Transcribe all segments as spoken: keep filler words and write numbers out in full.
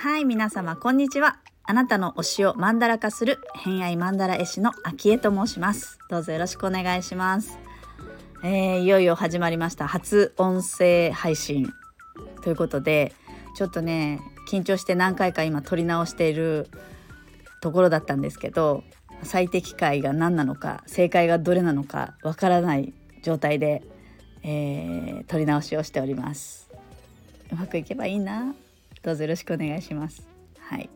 はい、皆様こんにちは。あなたの推しをマンダラ化する偏愛マンダラ絵師の秋江と申します。どうぞよろしくお願いします。えー、いよいよ始まりました。初音声配信ということで、ちょっとね緊張して何回か今撮り直しているところだったんですけど、最適解が何なのか正解がどれなのかわからない状態で、えー、撮り直しをしております。うまくいけばいいな。どうぞよろしくお願いします。はい、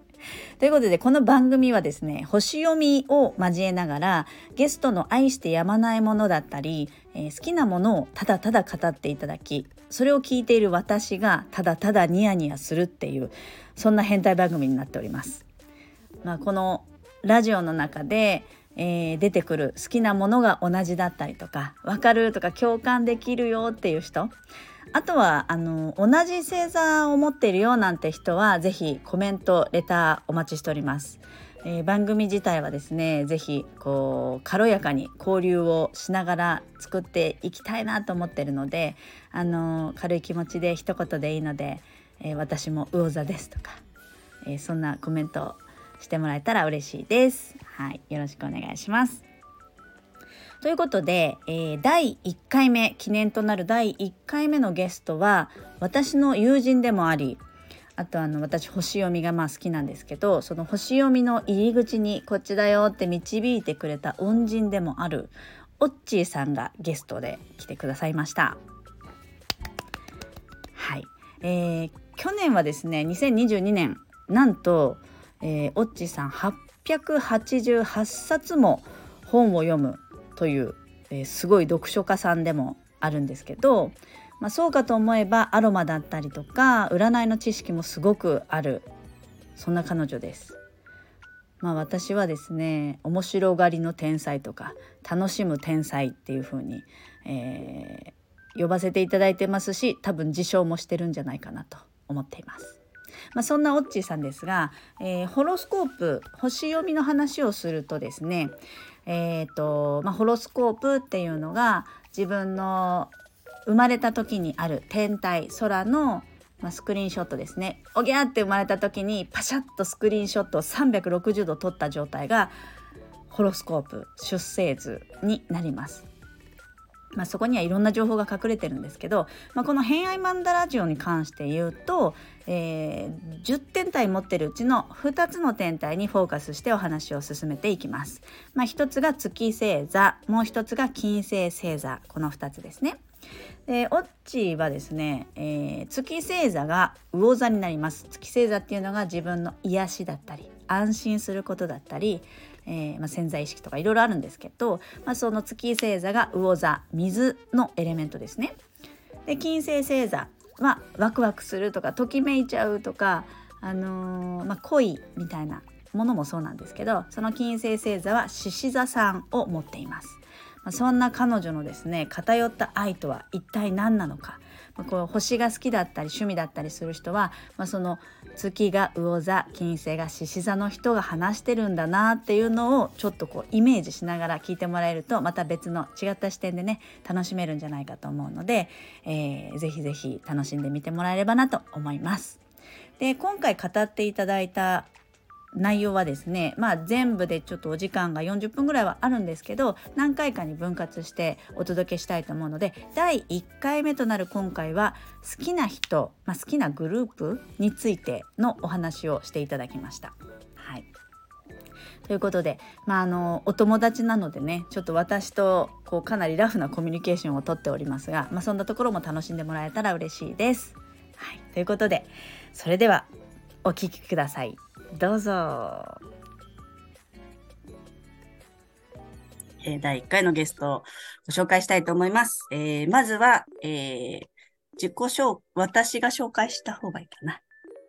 ということでこの番組はですね、星読みを交えながらゲストの愛してやまないものだったり、えー、好きなものをただただ語っていただき、それを聞いている私がただただニヤニヤするっていう、そんな変態番組になっております。まあ、このラジオの中で、えー、出てくる好きなものが同じだったりとか、分かるとか共感できるよっていう人、あとはあの同じ星座を持っているよなんて人はぜひコメントレターお待ちしております。えー、番組自体はですね、ぜひこう軽やかに交流をしながら作っていきたいなと思っているので、あの軽い気持ちで一言でいいので、えー、私も魚座ですとか、えー、そんなコメントしてもらえたら嬉しいです。はい、よろしくお願いします。ということで、えー、だいいっかいめ、記念となるだいいっかいめのゲストは私の友人でもあり、あとあの私星読みがまあ好きなんですけど、その星読みの入り口にこっちだよって導いてくれた恩人でもあるオッチーさんがゲストで来てくださいました。はい、えー、去年はですねにせんにじゅうにねん、なんと、えー、オッチーさんはっぴゃくはちじゅうはっさつも本を読むという、えー、すごい読書家さんでもあるんですけど、まあ、そうかと思えばアロマだったりとか占いの知識もすごくある、そんな彼女です。まあ、私はですね、面白がりの天才とか楽しむ天才っていう風に、えー、呼ばせていただいてますし、多分自称もしてるんじゃないかなと思っています。まあ、そんなオッチーさんですが、えー、ホロスコープ、星読みの話をするとですね、えーとまあ、ホロスコープっていうのが自分の生まれた時にある天体空の、まあ、スクリーンショットですね。おぎゃーって生まれた時にパシャッとスクリーンショットをさんびゃくろくじゅうど撮った状態がホロスコープ、出生図になります。まあ、そこにはいろんな情報が隠れてるんですけど、まあ、この偏愛マンダラジオに関して言うと、えー、じゅってんたい持ってるうちのふたつの天体にフォーカスしてお話を進めていきます。まあ、ひとつが月星座、もうひとつが金星星座、このふたつですね。でオッチーはですね、えー、月星座が魚座になります。月星座っていうのが自分の癒しだったり安心することだったり、えーまあ、潜在意識とかいろいろあるんですけど、まあ、その月星座が魚座、水のエレメントですね。で金星星座はワクワクするとかときめいちゃうとか、あのーまあ、恋みたいなものもそうなんですけど、その金星星座は獅子座さんを持っています。まあ、そんな彼女のですね偏った愛とは一体何なのか、まあ、こう星が好きだったり趣味だったりする人は、まあ、その月が魚座、金星が獅子座の人が話してるんだなっていうのをちょっとこうイメージしながら聞いてもらえると、また別の違った視点でね楽しめるんじゃないかと思うので、えー、ぜひぜひ楽しんでみてもらえればなと思います。で今回語っていただいた内容はですね、まあ、全部でちょっとお時間がよんじゅっぷんぐらいはあるんですけど、何回かに分割してお届けしたいと思うので、だいいっかいめとなる今回は好きな人、まあ、好きなグループについてのお話をしていただきました。はい、ということで、まあ、あのお友達なのでね、ちょっと私とこうかなりラフなコミュニケーションをとっておりますが、まあ、そんなところも楽しんでもらえたら嬉しいです。はい、ということでそれではお聞きください。どうぞ。えー、だいいっかいのゲストをご紹介したいと思います。えー、まずは、えー、自己紹私が紹介した方がいいかな。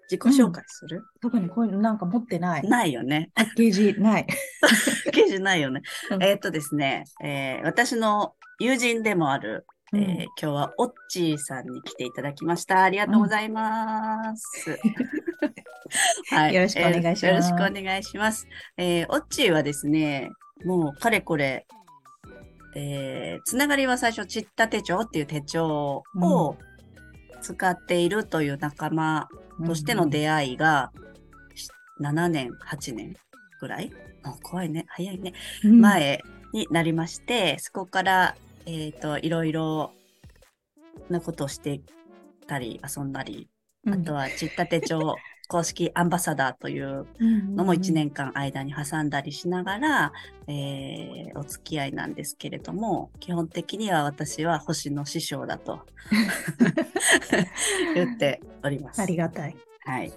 自己紹介する、うん、特にこういうのなんか持ってないないよね。パッケージないパッケージないよねえっとですね、えー、私の友人でもある、えーうん、今日はオッチーさんに来ていただきました。ありがとうございます、うんはい、よろしくお願いします、えー、よろしくお願いします。えー、オッチーはですね、もうかれこれでつながりは最初ちった手帳っていう手帳を使っているという仲間としての出会いがななねんはちねんぐらい怖いね早いね、うん、前になりまして、そこから、えーと、いろいろなことをしてたり遊んだり、あとはちった手帳公式アンバサダーというのもいちねんかん間に挟んだりしながら、うんうんうん、えー、お付き合いなんですけれども、基本的には私は星の師匠だと言っております。ありがたい。はい。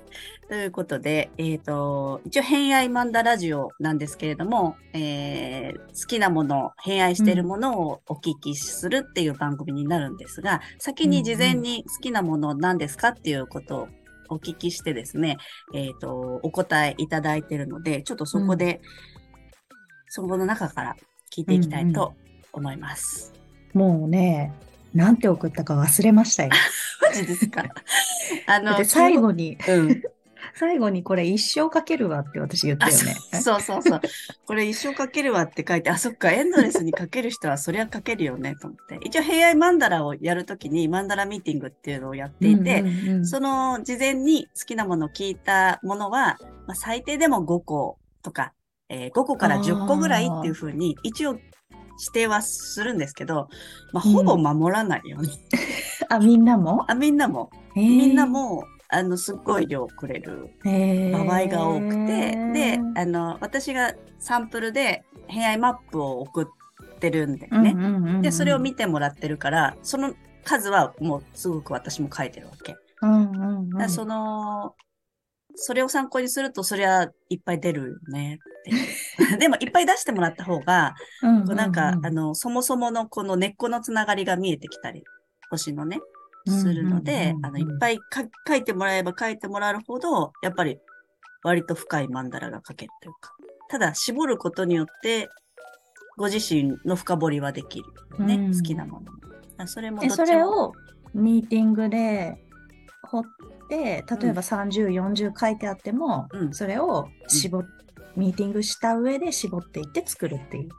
ということで、えーと、一応偏愛漫画ラジオなんですけれども、えー、好きなもの、偏愛しているものをお聞きするっていう番組になるんですが、先に事前に好きなものなんですかっていうことをお聞きしてですね、えーと、お答えいただいてるので、ちょっとそこで、うん、そこの中から聞いていきたいと思います。うんうん、もうね、なんて送ったか忘れましたよ。マジですか？あの最後に、うん、最後にこれ一生かけるわって私言ったよね。そうそうそう。これ一生かけるわって書いて、あ、そっか、エンドレスにかける人はそりゃかけるよねと思って。一応、平愛マンダラをやるときにマンダラミーティングっていうのをやっていて、うんうんうん、その事前に好きなものを聞いたものは、まあ、最低でもごことか、えー、ごこからじゅっこぐらいっていう風に一応、指定はするんですけど、まあ、ほぼ守らないよね、うん、あ、みんなもあみんなもみんなもあのすっごい量くれる場合が多くて、で、あの私がサンプルで偏愛マップを送ってるんだよね、うんうんうんうん、でそれを見てもらってるから、その数はもうすごく私も書いてるわけ、うんうんうん、だからそのそれを参考にすると、そりゃいっぱい出るよねって。でもいっぱい出してもらった方が、うんうんうん、なんかあのそもそものこの根っこのつながりが見えてきたり、星のね、するので、うんうんうん、あのいっぱい書いてもらえば書いてもらうほど、やっぱり割と深いマンダラが書けるというか、ただ絞ることによってご自身の深掘りはできるよね、うん、好きなものも。それもどっちも。え、それをミーティングで掘って、例えばさんじゅう、よんじゅう書いてあっても、うん、それを絞、うん、ミーティングした上で絞っていって作るっていう。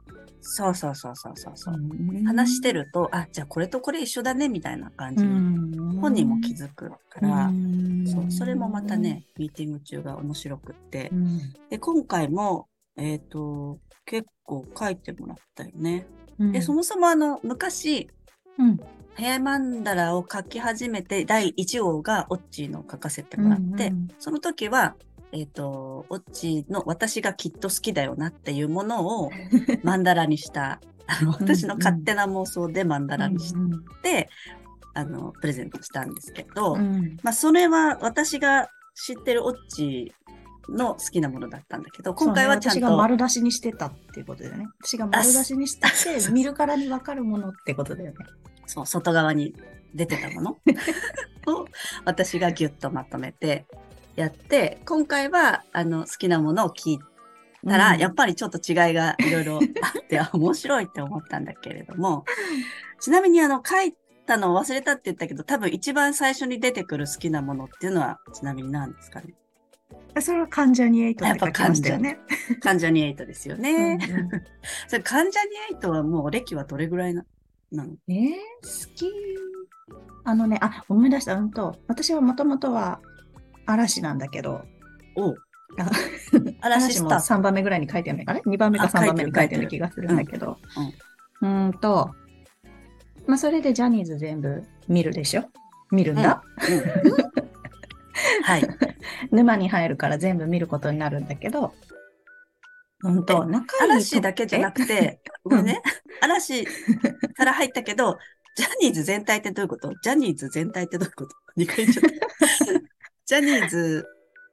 そうそうそうそうそう。うん、話してると、あ、じゃあこれとこれ一緒だねみたいな感じ、うん、本人も気づくから、うん、そう、それもまたね、ミーティング中が面白くって。うん、で、今回も、えっと、結構書いてもらったよね。うん、で、そもそもあの、昔、うん偏愛マンダラを書き始めてだいいち号がオッチーのを書かせてもらって、うんうん、その時は、えーと、オッチーの私がきっと好きだよなっていうものをマンダラにしたあの私の勝手な妄想でマンダラにして、うんうん、あのプレゼントしたんですけど、うんまあ、それは私が知ってるオッチーの好きなものだったんだけど、今回はちゃんと、ね、私が丸出しにしてたっていうことだよね。私が丸出しにしてて見るからに分かるものってことだよね。そう、外側に出てたものを私がギュッとまとめてやって、今回はあの好きなものを聞いたら、うん、やっぱりちょっと違いがいろいろあって面白いって思ったんだけれども、ちなみにあの書いたのを忘れたって言ったけど、多分一番最初に出てくる好きなものっていうのはちなみに何ですかね。それは関ジャニエイトって書きましたよね。関ジャニエイトですよね。うんうん、それ関ジャニエイトはもう歴はどれぐらいななの？えー、好きあのねあ思い出したうんと私はもともとは嵐なんだけど、お嵐もさんばんめぐらいに書いてるのかね、にばんめかさんばんめに書いてる気がするんだけど、うん、うん、うんとまあそれでジャニーズ全部見るでしょ、見るんだ、うんうん、はい沼に入るから全部見ることになるんだけど、うんと仲いい嵐だけじゃなくてごめんね、嵐から入ったけど、ジャニーズ全体ってどういうこと？ジャニーズ全体ってどういうこと？にかい言っちゃった。ジャニーズ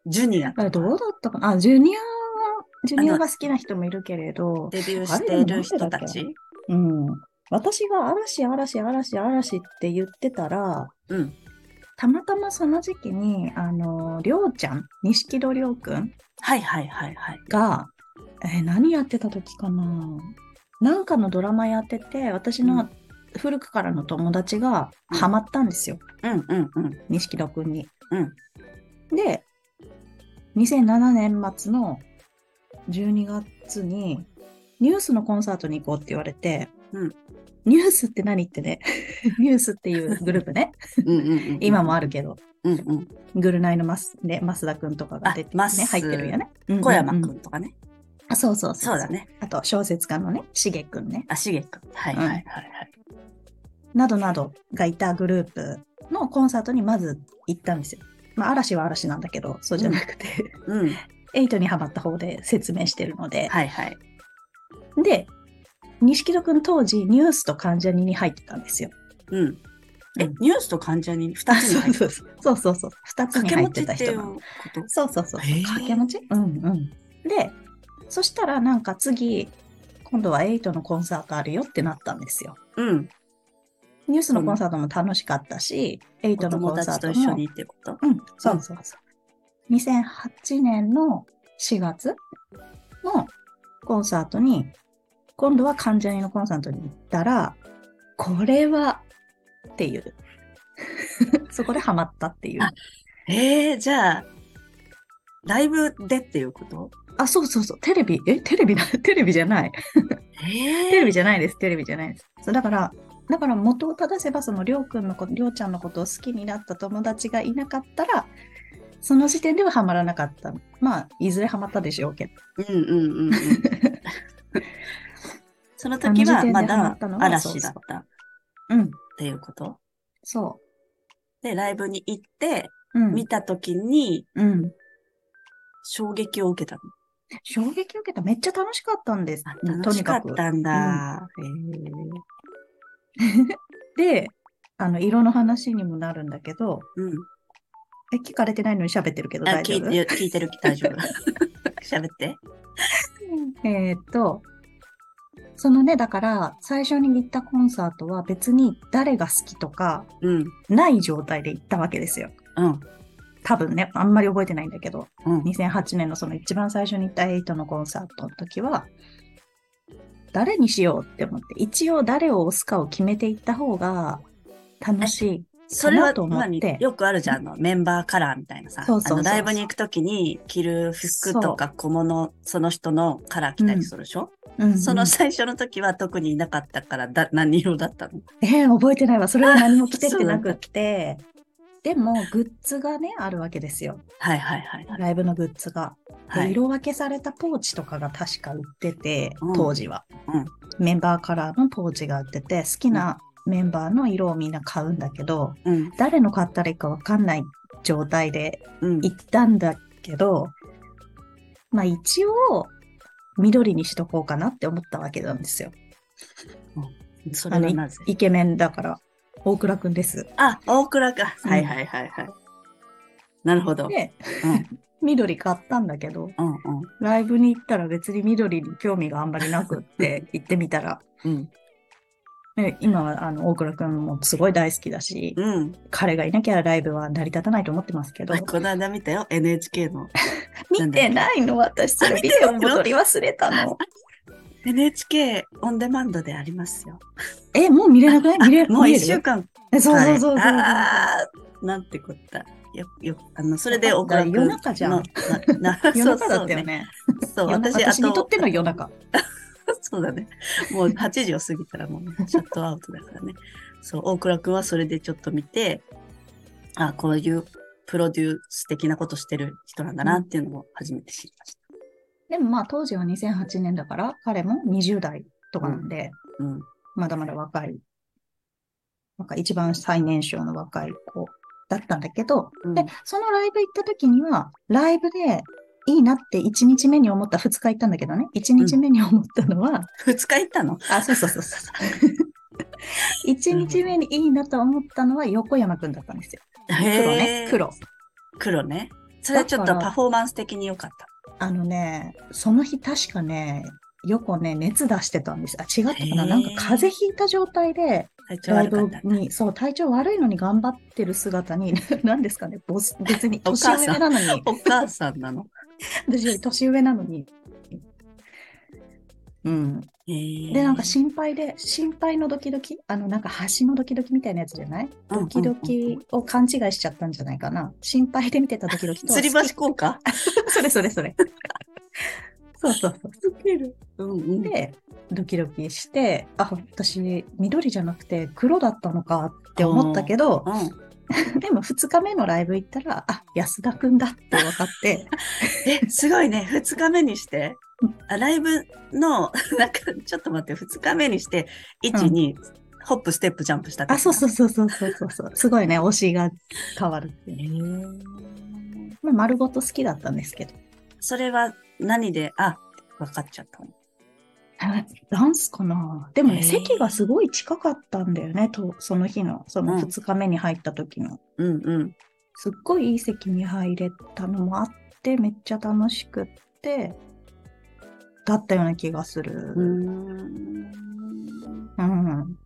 ジュニア。あ、どうだったかなあ、ジュニアは、ジュニアが好きな人もいるけれど。デビューしてる人たち？うん。私が嵐、嵐、嵐、嵐って言ってたら、うん、たまたまその時期に、あの、りょうちゃん、錦戸りょうくん。はいはいはいはい。が、えー、何やってた時かななんかのドラマやってて、私の古くからの友達がハマったんですよ。うんうんうん。錦戸くんに。うん。で、にせんななねんまつのじゅうにがつにニュースのコンサートに行こうって言われて、うん、ニュースって何ってねニュースっていうグループねうんうん、うん、今もあるけど、うんうん、グルナイのマスで増田くんとかが出て、ね、入ってるよね、小山くんとかね、うん、あそうそうそ う, そうだね、あと小説家のねしげくんね、あしげくんはいはいはいはい、うん、などなどがいたグループのコンサートにまず行ったんですよ。まあ、嵐は嵐なんだけど、そうじゃなくて、うん、エイトにハマった方で説明してるので、はいはい、で錦戸くん当時ニュースと関ジャニに入ってたんですよ、うん、え、うん、ニュースと関ジャニにふたつに入ってた、そうそうそう、ふたつに入ってた人なの、そうそうそう、掛け持ち、うんうん、でそしたらなんか次今度はエイトのコンサートあるよってなったんですよ、うん、ニュースのコンサートも楽しかったし、うん、エイトのコンサートもお友達と一緒にってこと、うん、そうそうそう、にせんはちねんのしがつのコンサートに今度は関ジャニのコンサートに行ったら、これはっていうそこでハマったっていう。えー、じゃあライブでっていうこと？あ、そうそうそう、テレビ、え、テレビだ、テレビじゃない、えー、テレビじゃないですテレビじゃないです。そうだからだから元を正せば、そのりょうくんのこと、りょうちゃんのことを好きになった友達がいなかったら、その時点ではハマらなかった。まあいずれハマったでしょうけど。うんうんうん、うん。その時はまだ嵐だったっていうこと。そう。でライブに行って、うん、見た時に、うん、衝撃を受けたの。衝撃を受けた。めっちゃ楽しかったんです。楽しかったんだ。うん、で、あの色の話にもなるんだけど、うん、え、聞かれてないのに喋ってるけど大丈夫？あ、聞いて、聞いてる、大丈夫。喋って。えーっと。そのね、だから最初に行ったコンサートは別に誰が好きとかない状態で行ったわけですよ、うん、多分ね、あんまり覚えてないんだけど、うん、にせんはちねんのその一番最初に行ったエイトのコンサートの時は誰にしようって思って、一応誰を推すかを決めていった方が楽しいかなと思って。それは今よくあるじゃん、うん、メンバーカラーみたいなさ、そうそうそうそう、あのライブに行く時に着る服とか小物、 そ, その人のカラー着たりするでしょ、うんうんうん、その最初の時は特にいなかったから、だ、何色だったの？えー、覚えてないわ。それは何も着てってなくってでもグッズがねあるわけですよ、はいはいはい、ライブのグッズが、はい、色分けされたポーチとかが確か売ってて、うん、当時は、うん、メンバーカラーのポーチが売ってて、好きなメンバーの色をみんな買うんだけど、うん、誰の買ったらいいか分かんない状態で行ったんだけど、うん、まあ一応緑にしとこうかなって思ったわけなんですよ。うん、それはなぜ？イケメンだから大倉くんです。あ、大倉くん。はいはいはいはい。なるほど。で、うん、緑買ったんだけど、うんうん、ライブに行ったら別に緑に興味があんまりなくって行ってみたら、うん、今はあの大倉くんもすごい大好きだし、うん、彼がいなきゃライブは成り立たないと思ってますけど。この間見たよ エヌエイチケー の。見てないの私、それ見て戻り忘れたの。エヌエイチケー オンデマンドでありますよ。え、もう見れなくない？見れ、もういっしゅうかん。え、そうそうそうそうそう。ああ、なんてこった。よよあのそれでおかげ。夜中じゃん。夜中だったよね。そう、私、私にとっての夜中。そうだね。もうはちじを過ぎたらもうシャットアウトだからね。そう、大倉くんはそれでちょっと見て、あ、こういうプロデュース的なことしてる人なんだなっていうのを初めて知りました。でもまあ当時はにせんはちねんだから彼もにじゅうだいとかなんで、うんうん、まだまだ若い、なんか一番最年少の若い子だったんだけど、うん、でそのライブ行った時にはライブでいいなっていちにちめに思った、ふつか行ったんだけどね、いちにちめに思ったのは、うん、ふつか行ったの？あ、そうそうそうそういちにちめにいいなと思ったのは横山くんだったんですよ。黒ね、黒。黒ね。それはちょっとパフォーマンス的に良かった。あのね、その日確かね、横ね、熱出してたんです。あ、違ったかな、なんか風邪ひいた状態で、体調悪かったね。そう、体調悪いのに頑張ってる姿に、何ですかね、ボス、別に年上なのに。お母さんなの？私より年上なのに。うん、でなんか心配で、心配のドキドキ、あのなんか橋のドキドキみたいなやつじゃない、うんうんうん、ドキドキを勘違いしちゃったんじゃないかな、心配で見てたドキドキと。吊り橋効果それそれそれそうそうそう、うんうん、でドキドキして、あ、私緑じゃなくて黒だったのかって思ったけど、うん、でもふつかめのライブ行ったら、あ、安田くんだって分かってえ、すごいね、ふつかめにしてあ、ライブのなんかちょっと待って、ふつかめにしていち、に、うん、ホップステップジャンプしたって。あ、そうそうそうそうそうそうそう。すごいね、推しが変わるっていう。まあ、丸ごと好きだったんですけど。それは何で、あ、分かっちゃったの。ダンスかな。でもね、席がすごい近かったんだよね。とその日のそのふつかめに入った時の。うんうん。すっごいいい席に入れたのもあってめっちゃ楽しくってだったような気がする。うーん。うん。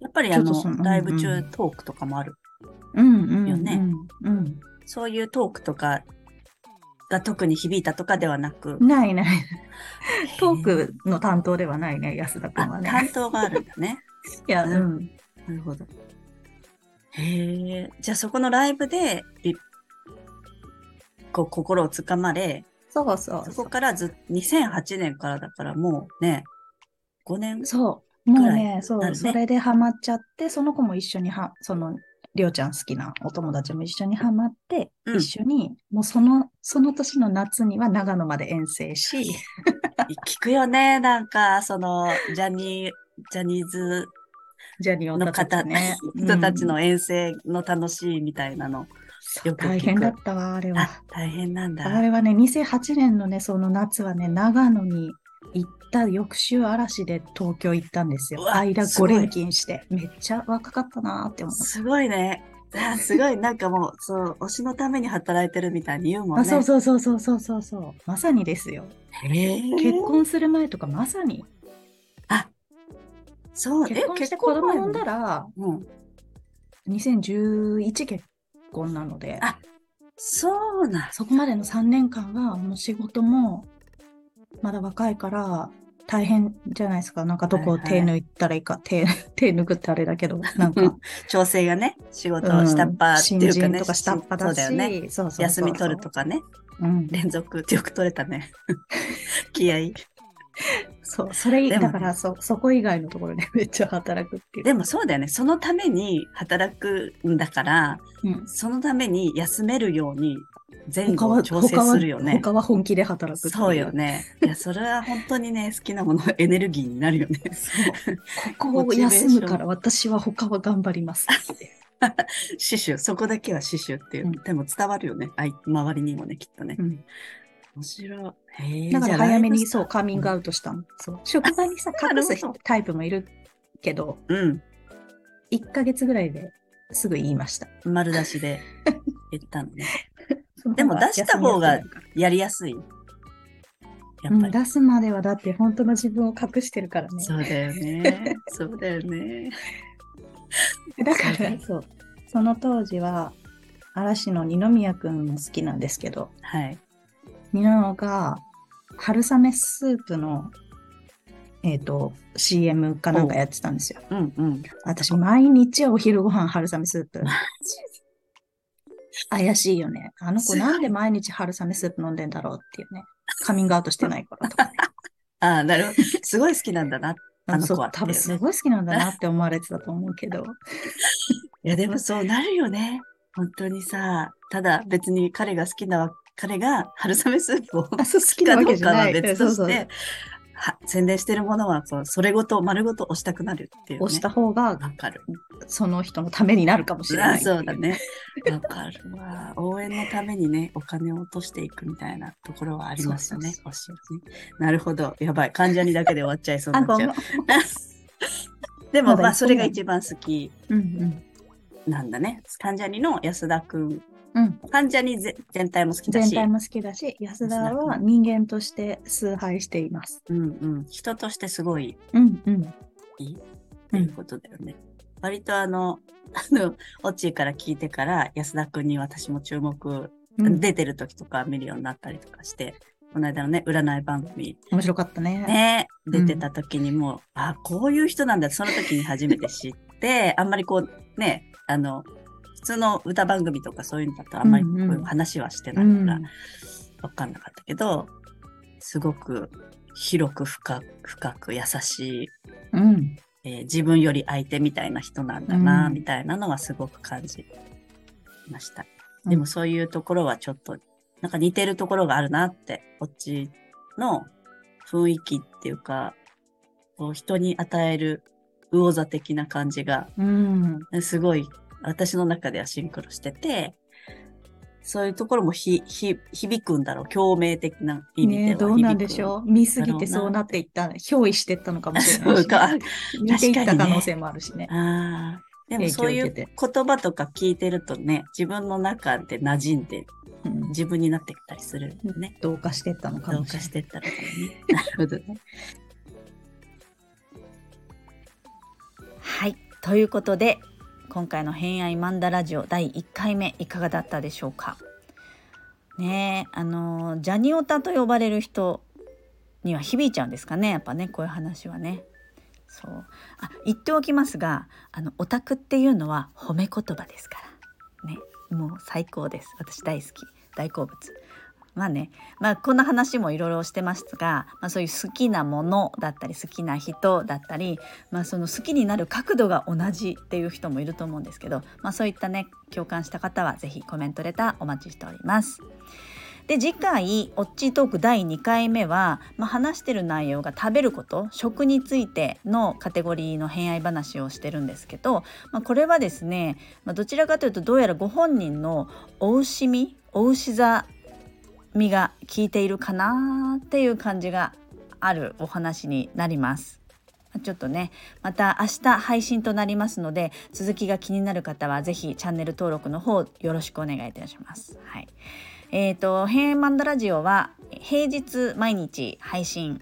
やっぱりあのライブ中トークとかもあるよね。そういうトークとかが特に響いたとかではなく、ないないトークの担当ではないね、安田君はね。担当があるんだね。いや、うん、うん、なるほど。へえ。じゃあそこのライブでこう心をつかまれ、そうそうそう、そこからずにせんはちねんからだからもうねごねん。そう。もうね、そう、ね、それでハマっちゃって、その子も一緒には、その、りょうちゃん好きなお友達も一緒にハマって、うん、一緒に、もうその、その年の夏には長野まで遠征し。聞くよね、なんか、その、ジャニー、ジャニーズの方ね、人たちの遠征の楽しいみたいなの。よく大変だったわ、あれは。あ、大変なんだ。あれはね、にせんはちねんのね、その夏はね、長野に、行った翌週嵐で東京行ったんですよ。間ご連勤してめっちゃ若かったなーって思う。すごいね。あ、すごいなんかもうそう推しのために働いてるみたいに言うもんね。あ、そうそうそうそうそうそうそう、まさにですよ。へ結婚する前とかまさに。あ、そう。結婚して子供産んだら、うん、にせんじゅういち結婚なので。あ、そうな。そこまでのさんねんかんはもう仕事もまだ若いから大変じゃないですか。なんかどこを手抜いたらいいか、はいはい、手, 手抜くってあれだけど、なんか調整がね、仕事を下っ端っていうかね、うん、新人とか下っ端だし、そうだよね、そうそうそうそう、休み取るとかね、うん、連続よく取れたね気合いそう、それだから そ, そこ以外のところでめっちゃ働くっていう。でもそうだよね、そのために働くんだから、うん、そのために休めるように前後を調整するよね。他 は, 他は本気で働く。そうよね。いや、それは本当にね、好きなものエネルギーになるよね。そう。ここを休むから私は他は頑張りますって。死守、そこだけは死守っていう、うん。でも伝わるよね。周りにもね、きっとね。うん、面白い。だから早めにそうカミングアウトしたの。うん、そう職場にさ隠すタイプもいるけど、うん、いっかげつぐらいですぐ言いました。丸出しで言ったのね。でも出した方がやりやすい。やっぱり、うん、出すまではだって本当の自分を隠してるからね。そうだよね。そうだよね。だからそう、その当時は嵐の二宮くんも好きなんですけど、はい、二宮が春雨スープのえっ、ー、と シーエム かなんかやってたんですよ。うんうん。私毎日お昼ご飯春雨スープ。怪しいよね。あの子なんで毎日春雨スープ飲んでんだろうっていうね。カミングアウトしてないからとか、ね。ああ、なるほど。すごい好きなんだな。あの子は、ね。多分すごい好きなんだなって思われてたと思うけど。いや、でもそうなるよね。本当にさ、ただ別に彼が好きな、彼が春雨スープを好きなのかは別として、そうそうそう、は宣伝してるものはそう、それごと丸ごと押したくなるっていう、ね、押した方が分かる、その人のためになるかもしれないっていう。そうだね、分かるわ。応援のためにね、お金を落としていくみたいなところはありますよね。そうそうそう、なるほど。やばい、患者にだけで終わっちゃいそうになっちゃうでもまあそれが一番好きなんだね、患者にの安田くん。うん、関ジャニ全体も好きだし、全体も好きだし、安田は人間として崇拝しています。うんうん、人としてすごい、うんうん、いいっていうことだよね。うん、割とあのあのオッチーから聞いてから安田くんに私も注目、うん、出てる時とか見るようになったりとかして、この間のね占い番組面白かったね。ね、出てた時にも、うん、あ、こういう人なんだって、その時に初めて知って、あんまりこうね、あの普通の歌番組とかそういうのだとあんまりこういう話はしてないから分かんなかったけど、うんうん、すごく広く深く、 深く優しい、うんえー、自分より相手みたいな人なんだな、うん、みたいなのはすごく感じました。でもそういうところはちょっとなんか似てるところがあるなって、こっちの雰囲気っていうか、こう人に与える魚座的な感じが、うん、すごい私の中ではシンクロしてて、そういうところもひひ響くんだろう、共鳴的な意味では響く、ね、どうなんでしょう。見すぎてそうなっていった、憑依していったのかもしれないし、ね、見ていった可能性もあるしね。あでもそういう言葉とか聞いてるとね、自分の中で馴染んで、うん、自分になってきたりするね。同化していったのかもしれない。同化していったのかもね。なるほどね。はい、ということで今回の偏愛マンダラジオだいいっかいめいかがだったでしょうかね。えあのジャニオタと呼ばれる人には響いちゃうんですかね、やっぱね、こういう話はね。そうあ言っておきますが、あのオタクっていうのは褒め言葉ですからね、もう最高です。私大好き、大好物。まあね、まあ、こんな話もいろいろしてますが、まあ、そういう好きなものだったり好きな人だったり、まあ、その好きになる角度が同じっていう人もいると思うんですけど、まあ、そういったね共感した方はぜひコメントレターお待ちしております。で次回おっちートークだいにかいめは、まあ、話してる内容が食べること、食についてのカテゴリーの偏愛話をしてるんですけど、まあ、これはですね、まあ、どちらかというとどうやらご本人のお牛身お牛座身が効いているかなっていう感じがあるお話になります。ちょっとねまた明日配信となりますので、続きが気になる方はぜひチャンネル登録の方よろしくお願いいたします。はい、えーと偏愛マンダラジオは平日毎日配信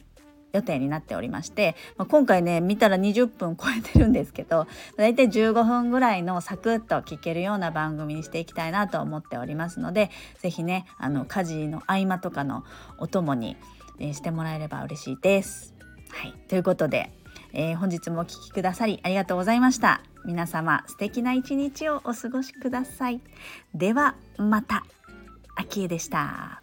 予定になっておりまして、まあ、今回ね見たらにじゅっぷん超えてるんですけど、だいたいじゅうごふんぐらいのサクッと聞けるような番組にしていきたいなと思っておりますので、ぜひねあの家事の合間とかのお供にしてもらえれば嬉しいです。はい、ということで、えー、本日もお聞きくださりありがとうございました。皆様素敵な一日をお過ごしください。ではまた。あきえでした。